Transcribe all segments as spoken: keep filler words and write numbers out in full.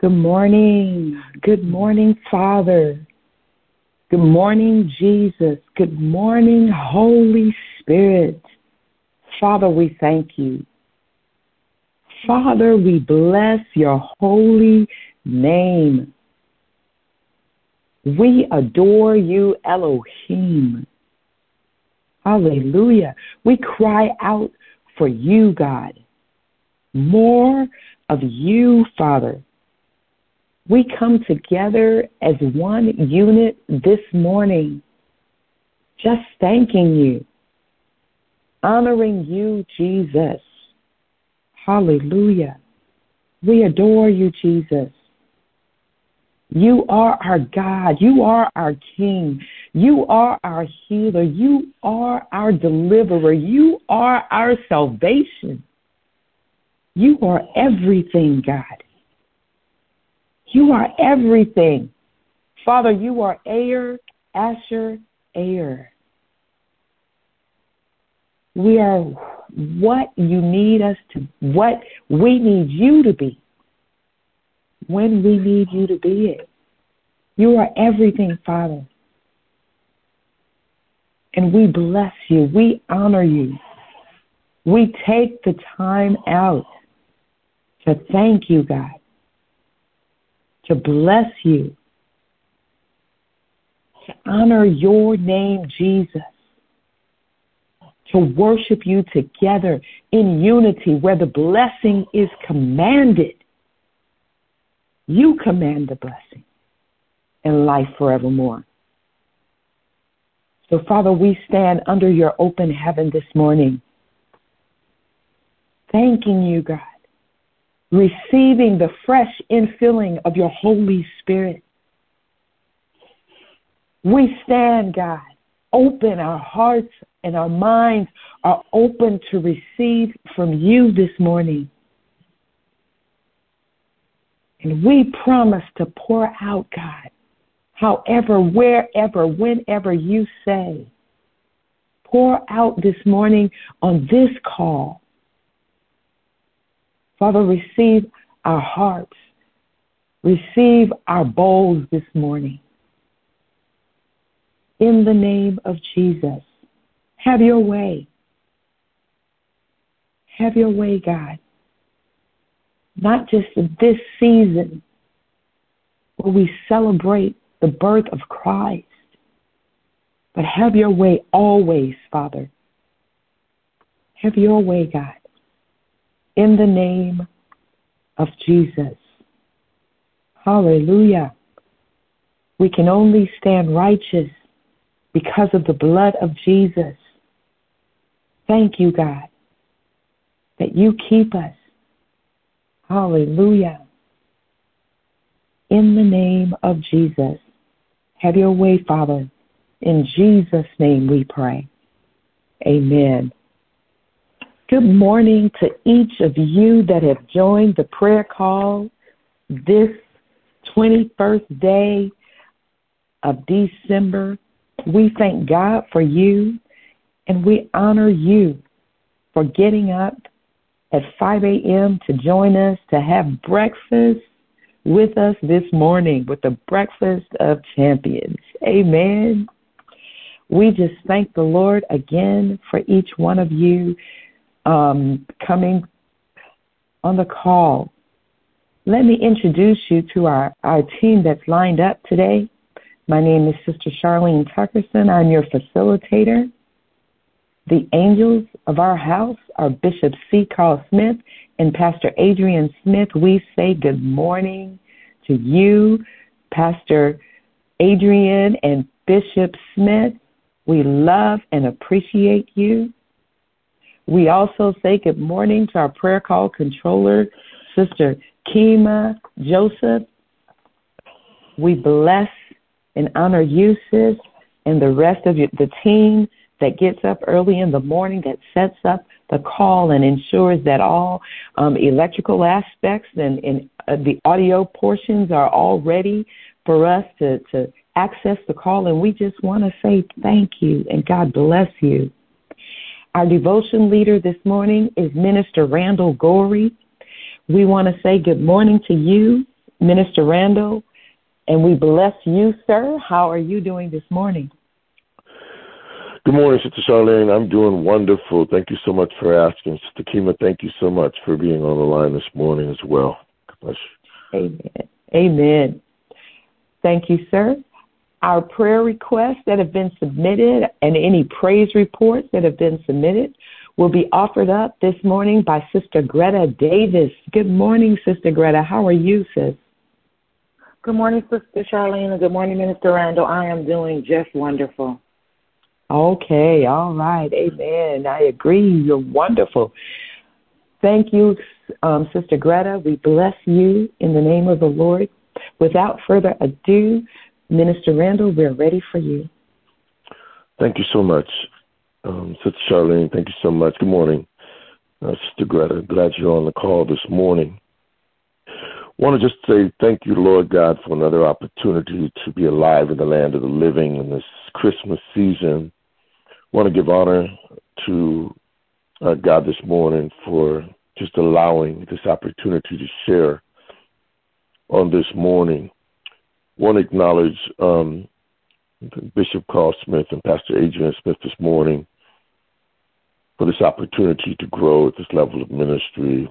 Good morning. Good morning, Father. Good morning, Jesus. Good morning, Holy Spirit. Father, we thank you. Father, we bless your holy name. We adore you, Elohim. Hallelujah. We cry out for you, God. More of you, Father. We come together as one unit this morning, just thanking you, honoring you, Jesus. Hallelujah. We adore you, Jesus. You are our God. You are our King. You are our healer. You are our deliverer. You are our salvation. You are everything, God. You are everything. Father, you are Ayer, Asher, Ayer. We are what you need us to, what we need you to be when we need you to be it. You are everything, Father. And we bless you. We honor you. We take the time out to thank you, God, to bless you, to honor your name, Jesus, to worship you together in unity where the blessing is commanded. You command the blessing and life forevermore. So, Father, we stand under your open heaven this morning, thanking you, God, receiving the fresh infilling of your Holy Spirit. We stand, God, open. Our hearts and our minds are open to receive from you this morning. And we promise to pour out, God, however, wherever, whenever you say. Pour out this morning on this call. Father, receive our hearts. Receive our bowls this morning. In the name of Jesus, have your way. Have your way, God. Not just in this season where we celebrate the birth of Christ, but have your way always, Father. Have your way, God. In the name of Jesus. Hallelujah. We can only stand righteous because of the blood of Jesus. Thank you, God, that you keep us. Hallelujah. In the name of Jesus. Have your way, Father. In Jesus' name we pray. Amen. Good morning to each of you that have joined the prayer call this twenty-first day of December. We thank God for you, and we honor you for getting up at five a.m. to join us, to have breakfast with us this morning with the Breakfast of Champions. Amen. We just thank the Lord again for each one of you Um, coming on the call. Let me introduce you to our, our team that's lined up today. My name is Sister Charlene Tuckerson. I'm your facilitator. The angels of our house are Bishop C. Carl Smith and Pastor Adrian Smith. We say good morning to you, Pastor Adrian and Bishop Smith. We love and appreciate you. We also say good morning to our prayer call controller, Sister Kima Joseph. We bless and honor you, sis, and the rest of the team that gets up early in the morning, that sets up the call and ensures that all um, electrical aspects and, and uh, the audio portions are all ready for us to, to access the call. And we just want to say thank you and God bless you. Our devotion leader this morning is Minister Randall Gorey. We want to say good morning to you, Minister Randall, and we bless you, sir. How are you doing this morning? Good morning, Sister Charlene. I'm doing wonderful. Thank you so much for asking. Sister Kima, thank you so much for being on the line this morning as well. Bless you. Amen. Amen. Thank you, sir. Our prayer requests that have been submitted and any praise reports that have been submitted will be offered up this morning by Sister Greta Davis. Good morning, Sister Greta. How are you, sis? Good morning, Sister Charlene, and good morning, Minister Randall. I am doing just wonderful. Okay, all right, amen. I agree. You're wonderful. Thank you, um, Sister Greta. We bless you in the name of the Lord. Without further ado, Minister Randall, we're ready for you. Thank you so much, um, Sister Charlene. Thank you so much. Good morning, uh, Sister Greta. Glad you're on the call this morning. Want to just say thank you, Lord God, for another opportunity to be alive in the land of the living in this Christmas season. Want to give honor to uh, God this morning for just allowing this opportunity to share on this morning. Want to acknowledge um, Bishop Carl Smith and Pastor Adrian Smith this morning for this opportunity to grow at this level of ministry.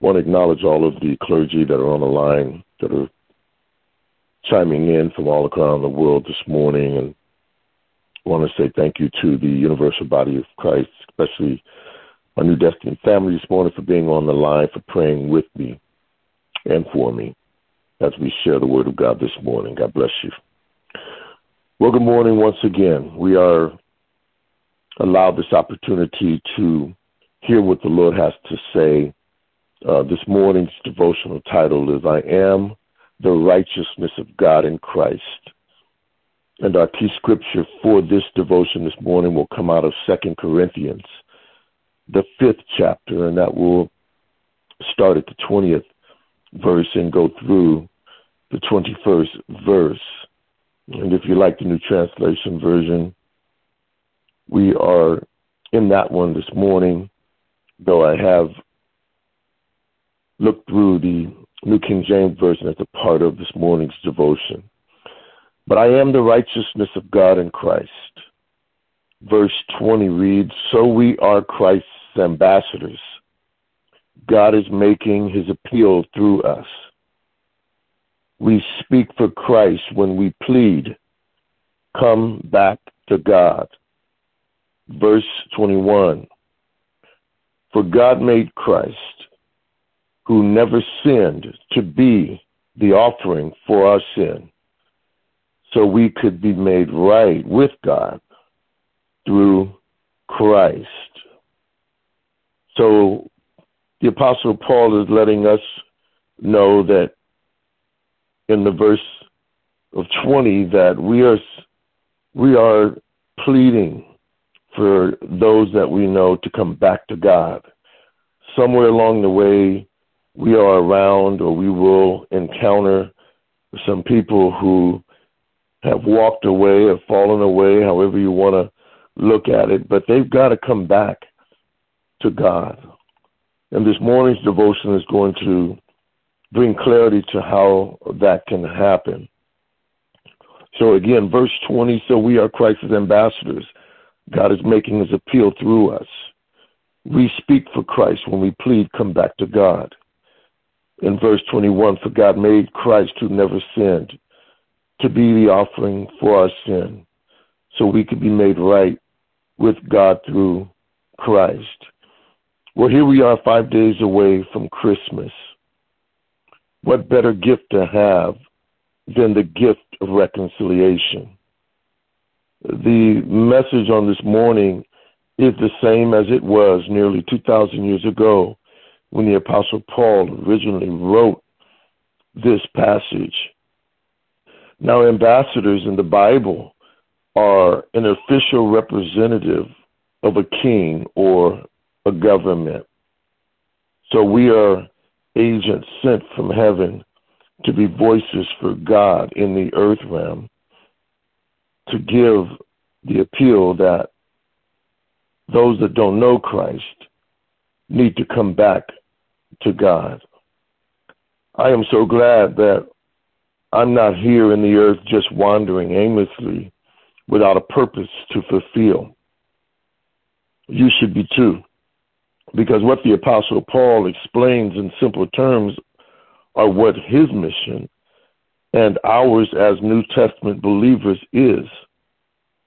Want to acknowledge all of the clergy that are on the line that are chiming in from all around the world this morning, and want to say thank you to the universal body of Christ, especially our New Destiny family this morning for being on the line, for praying with me and for me as we share the word of God this morning. God bless you. Well, good morning once again. We are allowed this opportunity to hear what the Lord has to say. Uh, this morning's devotional title is, I Am the Righteousness of God in Christ. And our key scripture for this devotion this morning will come out of Second Corinthians, the fifth chapter, and that will start at the twentieth verse and go through the twenty-first verse. And if you like the New Translation Version, we are in that one this morning, though I have look through the New King James Version as a part of this morning's devotion. But I am the righteousness of God in Christ. Verse twenty reads, so we are Christ's ambassadors. God is making his appeal through us. We speak for Christ when we plead, come back to God. Verse twenty-one, for God made Christ, who never sinned, to be the offering for our sin, so we could be made right with God through Christ. So the Apostle Paul is letting us know that in the verse of twenty that we are we are pleading for those that we know to come back to God. Somewhere along the way, we are around or we will encounter some people who have walked away or fallen away, however you want to look at it, but they've got to come back to God. And this morning's devotion is going to bring clarity to how that can happen. So again, verse twenty, so we are Christ's ambassadors. God is making his appeal through us. We speak for Christ when we plead, come back to God. In verse twenty-one, for God made Christ who never sinned to be the offering for our sin, so we could be made right with God through Christ. Well, here we are five days away from Christmas. What better gift to have than the gift of reconciliation? The message on this morning is the same as it was nearly two thousand years ago, when the Apostle Paul originally wrote this passage. Now, ambassadors in the Bible are an official representative of a king or a government. So we are agents sent from heaven to be voices for God in the earth realm, to give the appeal that those that don't know Christ need to come back to God. I am so glad that I'm not here in the earth just wandering aimlessly without a purpose to fulfill. You should be too, because what the Apostle Paul explains in simple terms are what his mission and ours as New Testament believers is,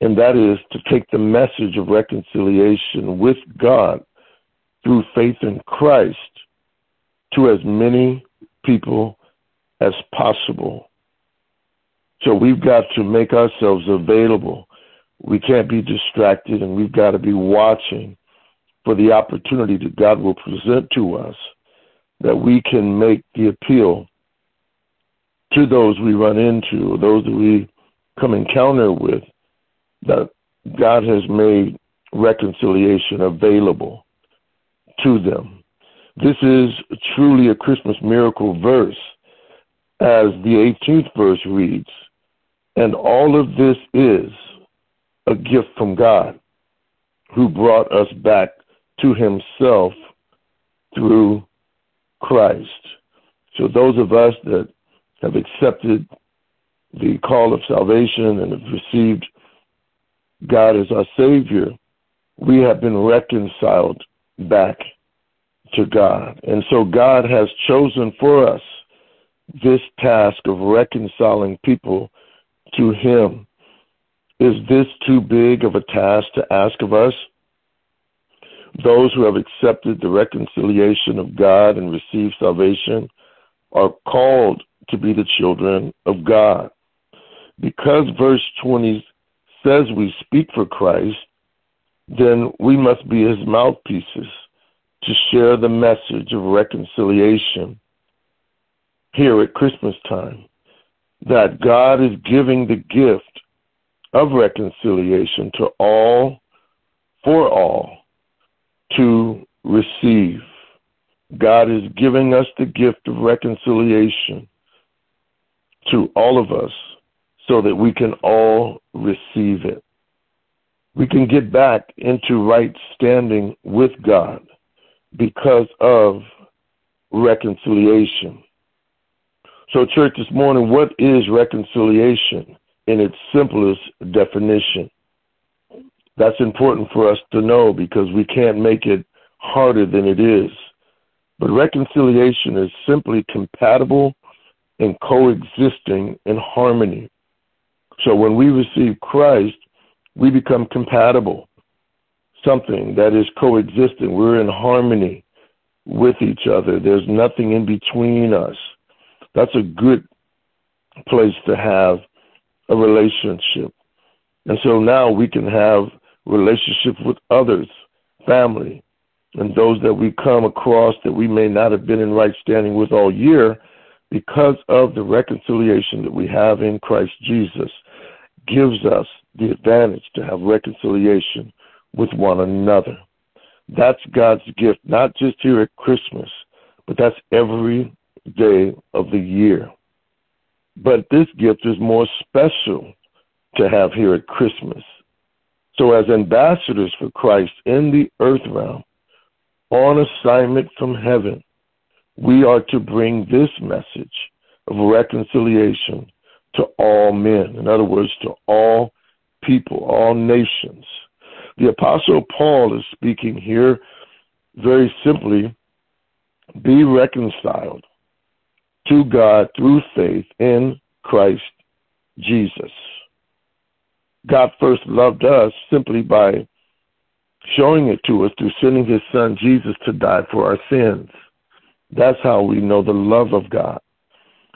and that is to take the message of reconciliation with God through faith in Christ to as many people as possible. So we've got to make ourselves available. We can't be distracted, and we've got to be watching for the opportunity that God will present to us, that we can make the appeal to those we run into or those that we come encounter with, that God has made reconciliation available to them. This is truly a Christmas miracle verse, as the eighteenth verse reads, and all of this is a gift from God, who brought us back to himself through Christ. So those of us that have accepted the call of salvation and have received God as our Savior, we have been reconciled back to God. And so God has chosen for us this task of reconciling people to him. Is this too big of a task to ask of us? Those who have accepted the reconciliation of God and received salvation are called to be the children of God. Because verse twenty says we speak for Christ, then we must be his mouthpieces to share the message of reconciliation here at Christmas time, that God is giving the gift of reconciliation to all, for all, to receive. God is giving us the gift of reconciliation to all of us so that we can all receive it. We can get back into right standing with God because of reconciliation. So, church, this morning, what is reconciliation in its simplest definition? That's important for us to know, because we can't make it harder than it is. But reconciliation is simply compatible and coexisting in harmony. So when we receive Christ, we become compatible, something that is coexisting. We're in harmony with each other. There's nothing in between us. That's a good place to have a relationship. And so now we can have relationships with others, family, and those that we come across that we may not have been in right standing with all year, because of the reconciliation that we have in Christ Jesus, gives us the advantage to have reconciliation with one another. That's God's gift, not just here at Christmas, but that's every day of the year. But this gift is more special to have here at Christmas. So as ambassadors for Christ in the earth realm, on assignment from heaven, we are to bring this message of reconciliation to all men. In other words, to all people, all nations. The Apostle Paul is speaking here very simply, be reconciled to God through faith in Christ Jesus. God first loved us simply by showing it to us through sending his son Jesus to die for our sins. That's how we know the love of God.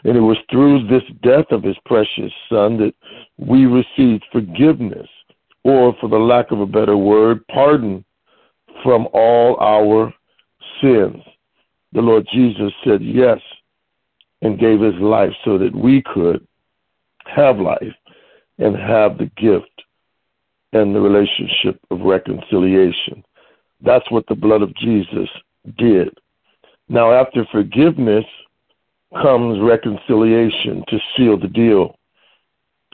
And it was through this death of his precious son that we received forgiveness, or for the lack of a better word, pardon from all our sins. The Lord Jesus said yes and gave his life so that we could have life and have the gift and the relationship of reconciliation. That's what the blood of Jesus did. Now, after forgiveness comes reconciliation to seal the deal.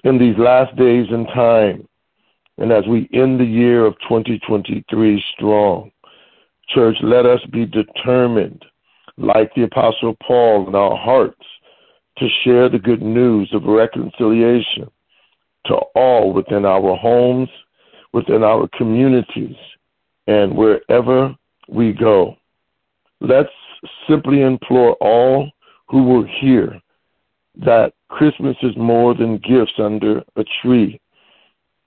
In these last days and time, and as we end the year of twenty twenty-three strong, church, let us be determined like the Apostle Paul, in our hearts to share the good news of reconciliation to all within our homes, within our communities, and wherever we go. Let's simply implore all who will hear that Christmas is more than gifts under a tree,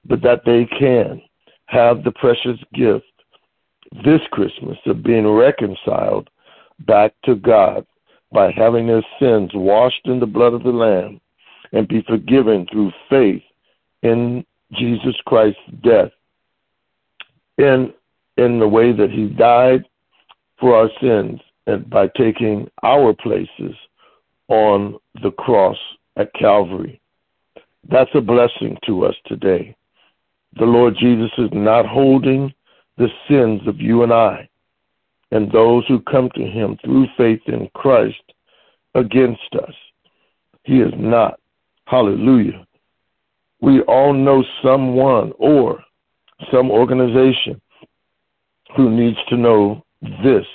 but that they can have the precious gift this Christmas of being reconciled back to God by having their sins washed in the blood of the Lamb and be forgiven through faith in Jesus Christ's death, in, in the way that he died for our sins and by taking our places on the cross at Calvary. That's a blessing to us today. The Lord Jesus is not holding the sins of you and I and those who come to him through faith in Christ against us. He is not. Hallelujah. We all know someone or some organization who needs to know this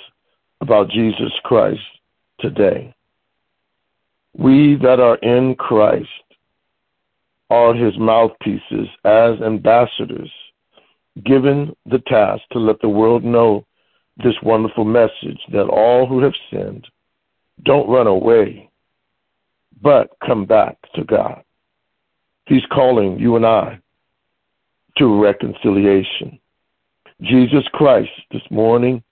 about Jesus Christ today. We that are in Christ are his mouthpieces as ambassadors, given the task to let the world know this wonderful message that all who have sinned don't run away, but come back to God. He's calling you and I to reconciliation. Jesus Christ this morning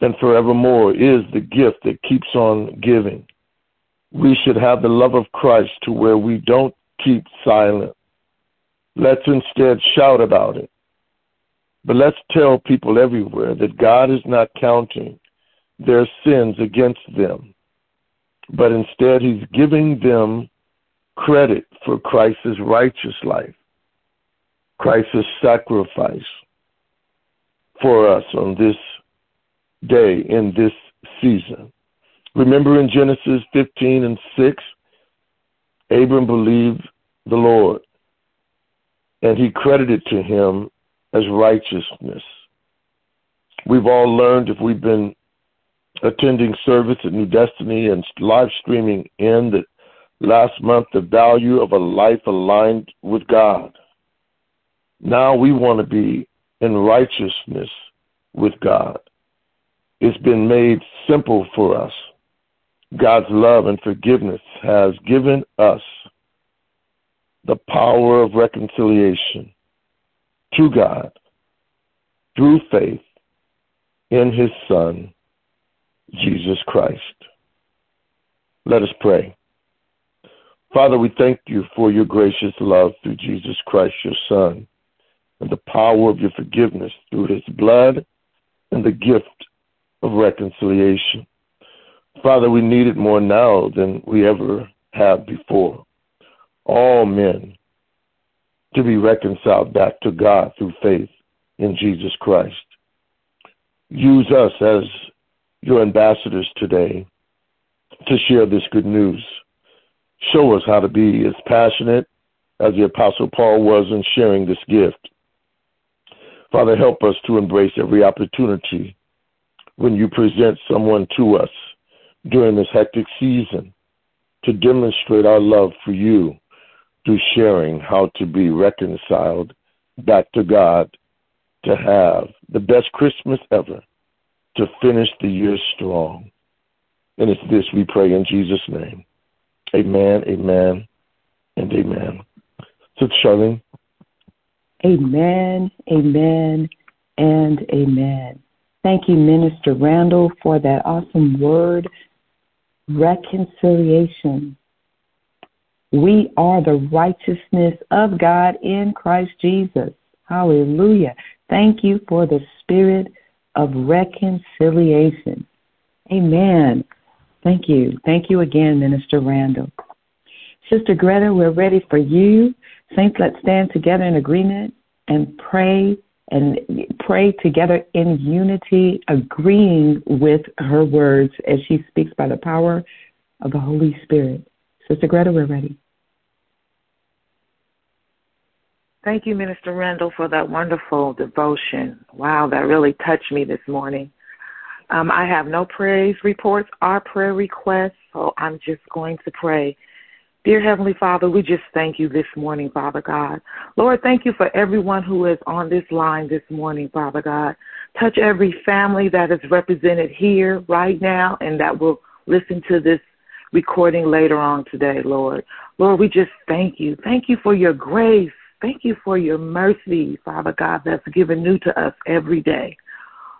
and forevermore is the gift that keeps on giving. We should have the love of Christ to where we don't keep silent. Let's instead shout about it. But let's tell people everywhere that God is not counting their sins against them, but instead he's giving them credit for Christ's righteous life, Christ's sacrifice for us on this day, in this season. Remember in Genesis fifteen and six, Abram believed the Lord, and he credited to him as righteousness. We've all learned, if we've been attending service at New Destiny and live streaming in the last month, the value of a life aligned with God. Now we want to be in righteousness with God. It's been made simple for us. God's love and forgiveness has given us the power of reconciliation to God through faith in his Son, Jesus Christ. Let us pray. Father, we thank you for your gracious love through Jesus Christ, your Son, and the power of your forgiveness through his blood and the gift of reconciliation. Father, we need it more now than we ever have before. All men to be reconciled back to God through faith in Jesus Christ. Use us as your ambassadors today to share this good news. Show us how to be as passionate as the Apostle Paul was in sharing this gift. Father, help us to embrace every opportunity when you present someone to us during this hectic season to demonstrate our love for you through sharing how to be reconciled back to God, to have the best Christmas ever, to finish the year strong. And it's this we pray in Jesus' name. Amen, amen, and amen. Sister Charlene. Amen, amen, and amen. Thank you, Minister Randall, for that awesome word, reconciliation. We are the righteousness of God in Christ Jesus. Hallelujah. Thank you for the spirit of reconciliation. Amen. Thank you. Thank you again, Minister Randall. Sister Greta, we're ready for you. Saints, let's stand together in agreement and pray and pray together in unity, agreeing with her words as she speaks by the power of the Holy Spirit. Sister Greta, we're ready. Thank you, Minister Randall, for that wonderful devotion. Wow, that really touched me this morning. Um, I have no praise reports or prayer requests, so I'm just going to pray. Dear Heavenly Father, we just thank you this morning, Father God. Lord, thank you for everyone who is on this line this morning, Father God. Touch every family that is represented here right now and that will listen to this recording later on today, Lord. Lord, we just thank you. Thank you for your grace. Thank you for your mercy, Father God, that's given new to us every day.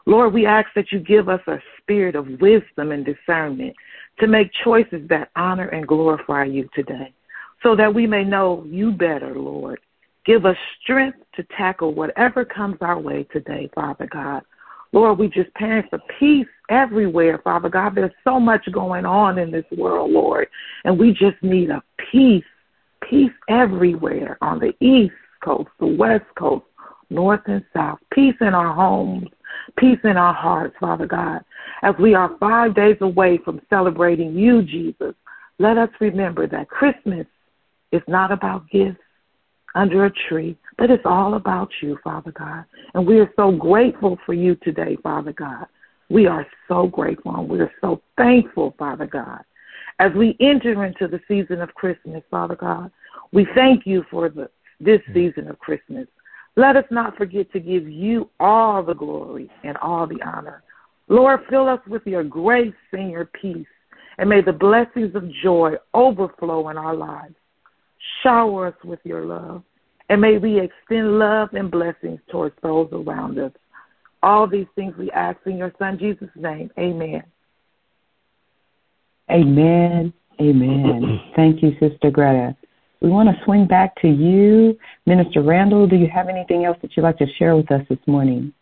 Lord, we ask that you give us a spirit of wisdom and discernment to make choices that honor and glorify you today so that we may know you better, Lord. Give us strength to tackle whatever comes our way today, Father God. Lord, we just praying for peace everywhere, Father God. There's so much going on in this world, Lord, and we just need a peace, peace everywhere on the East Coast, the West Coast, North and South, peace in our homes, peace in our hearts, Father God. As we are five days away from celebrating you, Jesus, let us remember that Christmas is not about gifts under a tree, but it's all about you, Father God. And we are so grateful for you today, Father God. We are so grateful and we are so thankful, Father God. As we enter into the season of Christmas, Father God, we thank you for the, this season of Christmas. Let us not forget to give you all the glory and all the honor. Lord, fill us with your grace and your peace, and may the blessings of joy overflow in our lives. Shower us with your love, and may we extend love and blessings towards those around us. All these things we ask in your Son, Jesus' name. Amen. Amen. Amen. Thank you, Sister Greta. We want to swing back to you. Minister Randall, do you have anything else that you'd like to share with us this morning?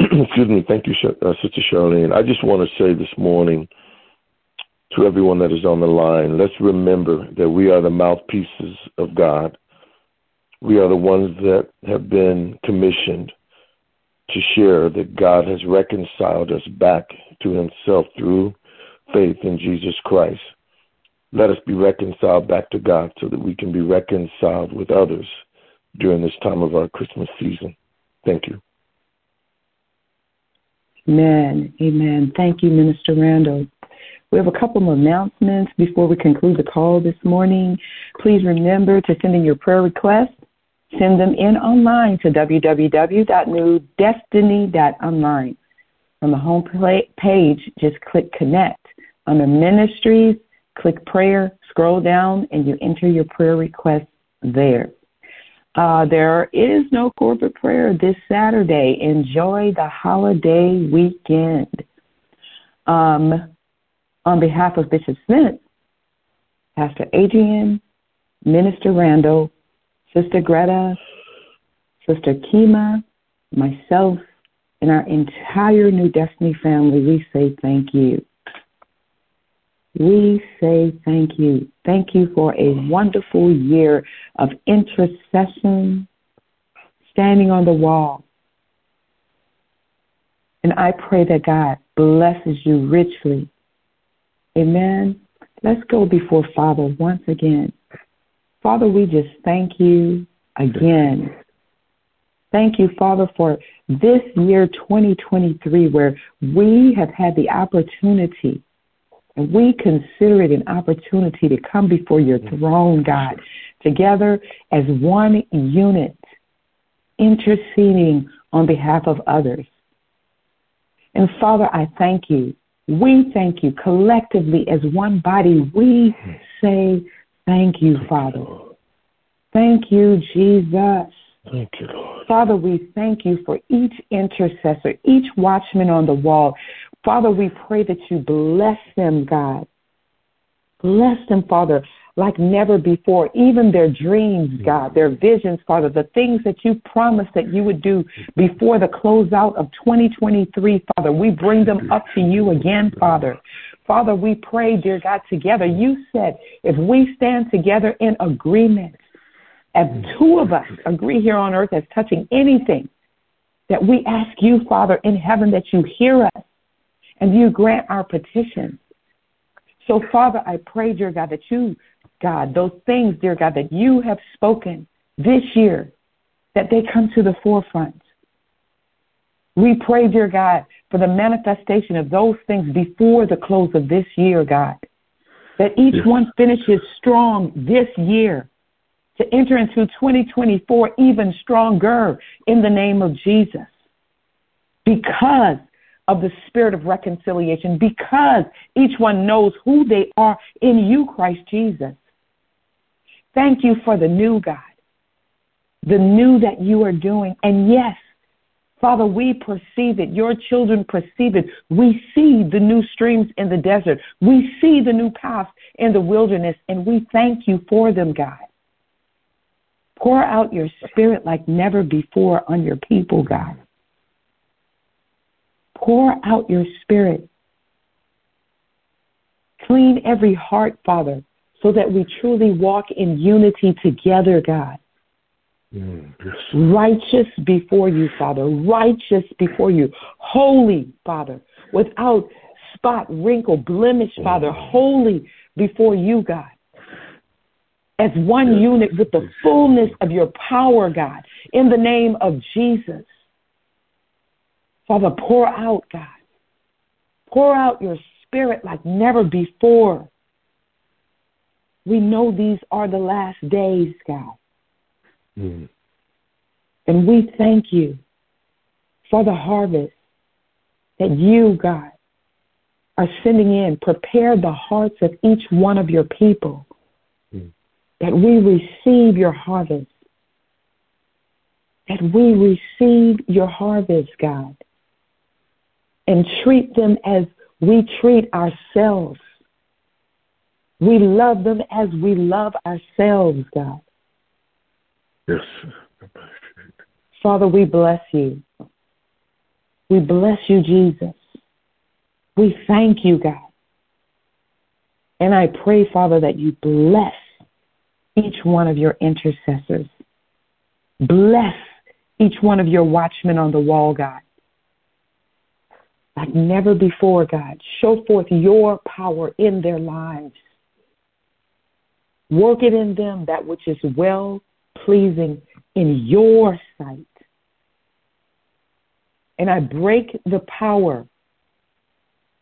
Excuse me. Thank you, uh, Sister Charlene. I just want to say this morning to everyone that is on the line, let's remember that we are the mouthpieces of God. We are the ones that have been commissioned to share that God has reconciled us back to himself through faith in Jesus Christ. Let us be reconciled back to God so that we can be reconciled with others during this time of our Christmas season. Thank you. Amen. Amen. Thank you, Minister Randall. We have a couple of announcements before we conclude the call this morning. Please remember to send in your prayer requests. Send them in online to w w w dot new destiny dot online. On the home page, just click Connect. On the Ministries, click Prayer, scroll down, and you enter your prayer request there. Uh, there is no corporate prayer this Saturday. Enjoy the holiday weekend. Um, on behalf of Bishop Smith, Pastor Adrian, Minister Randall, Sister Greta, Sister Kima, myself, and our entire New Destiny family, we say thank you. We say thank you. Thank you for a wonderful year of intercession, standing on the wall. And I pray that God blesses you richly. Amen. Let's go before Father once again. Father, we just thank you again. Thank you, Father, for this year, twenty twenty-three, where we have had the opportunity. And we consider it an opportunity to come before your throne, God, together as one unit, interceding on behalf of others. And, Father, I thank you. We thank you collectively as one body. We say thank you, Father. Thank you, Jesus. Thank you, Lord. Father, we thank you for each intercessor, each watchman on the wall. Father, we pray that you bless them, God. Bless them, Father, like never before. Even their dreams, God, their visions, Father, the things that you promised that you would do before the closeout of twenty twenty-three, Father. We bring them up to you again, Father. Father, we pray, dear God, together. You said if we stand together in agreement, as two of us agree here on earth as touching anything, that we ask you, Father, in heaven, that you hear us. And you grant our petition. So, Father, I pray, dear God, that you, God, those things, dear God, that you have spoken this year, that they come to the forefront. We pray, dear God, for the manifestation of those things before the close of this year, God, that each yes. one finishes strong this year to enter into twenty twenty-four even stronger in the name of Jesus, because of the spirit of reconciliation, because each one knows who they are in you, Christ Jesus. Thank you for the new, God, the new that you are doing. And yes, Father, we perceive it. Your children perceive it. We see the new streams in the desert. We see the new paths in the wilderness, and we thank you for them, God. Pour out your spirit like never before on your people, God. Pour out your spirit. Clean every heart, Father, so that we truly walk in unity together, God. Mm, yes. Righteous before you, Father. Righteous before you. Holy, Father. Without spot, wrinkle, blemish, Father. Holy before you, God. As one unit with the fullness of your power, God. In the name of Jesus. Father, pour out, God. Pour out your spirit like never before. We know these are the last days, God. Mm. And we thank you for the harvest that you, God, are sending in. Prepare the hearts of each one of your people mm. that we receive your harvest. That we receive your harvest, God. And treat them as we treat ourselves. We love them as we love ourselves, God. Yes. Father, we bless you. We bless you, Jesus. We thank you, God. And I pray, Father, that you bless each one of your intercessors. Bless each one of your watchmen on the wall, God. Like never before, God. Show forth your power in their lives. Work it in them that which is well-pleasing in your sight. And I break the power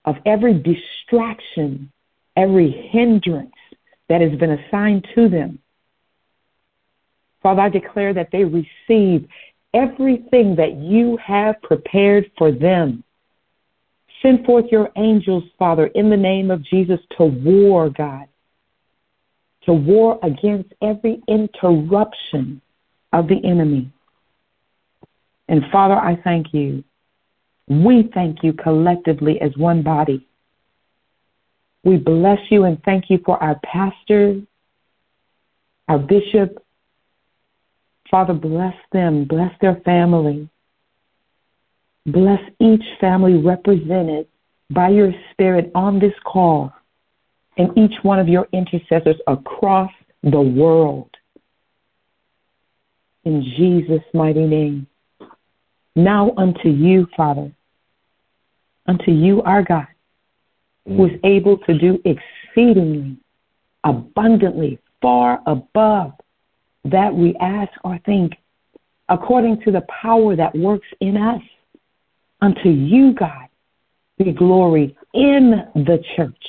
of every distraction, every hindrance that has been assigned to them. Father, I declare that they receive everything that you have prepared for them. Send forth your angels, Father, in the name of Jesus to war, God. To war against every interruption of the enemy. And Father, I thank you. We thank you collectively as one body. We bless you and thank you for our pastor, our bishop. Father, bless them, bless their family. Bless each family represented by your spirit on this call. And each one of your intercessors across the world. In Jesus' mighty name. Now unto you, Father, unto you, our God, who is able to do exceedingly, abundantly, far above that we ask or think, according to the power that works in us. Unto you, God, be glory in the church.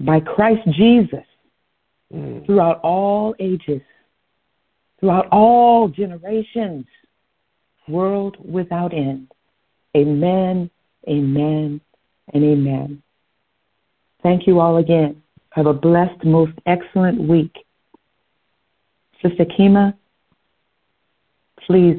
By Christ Jesus, mm. throughout all ages, throughout all generations, world without end. Amen, amen, and amen. Thank you all again. Have a blessed, most excellent week. Sister Kima, please.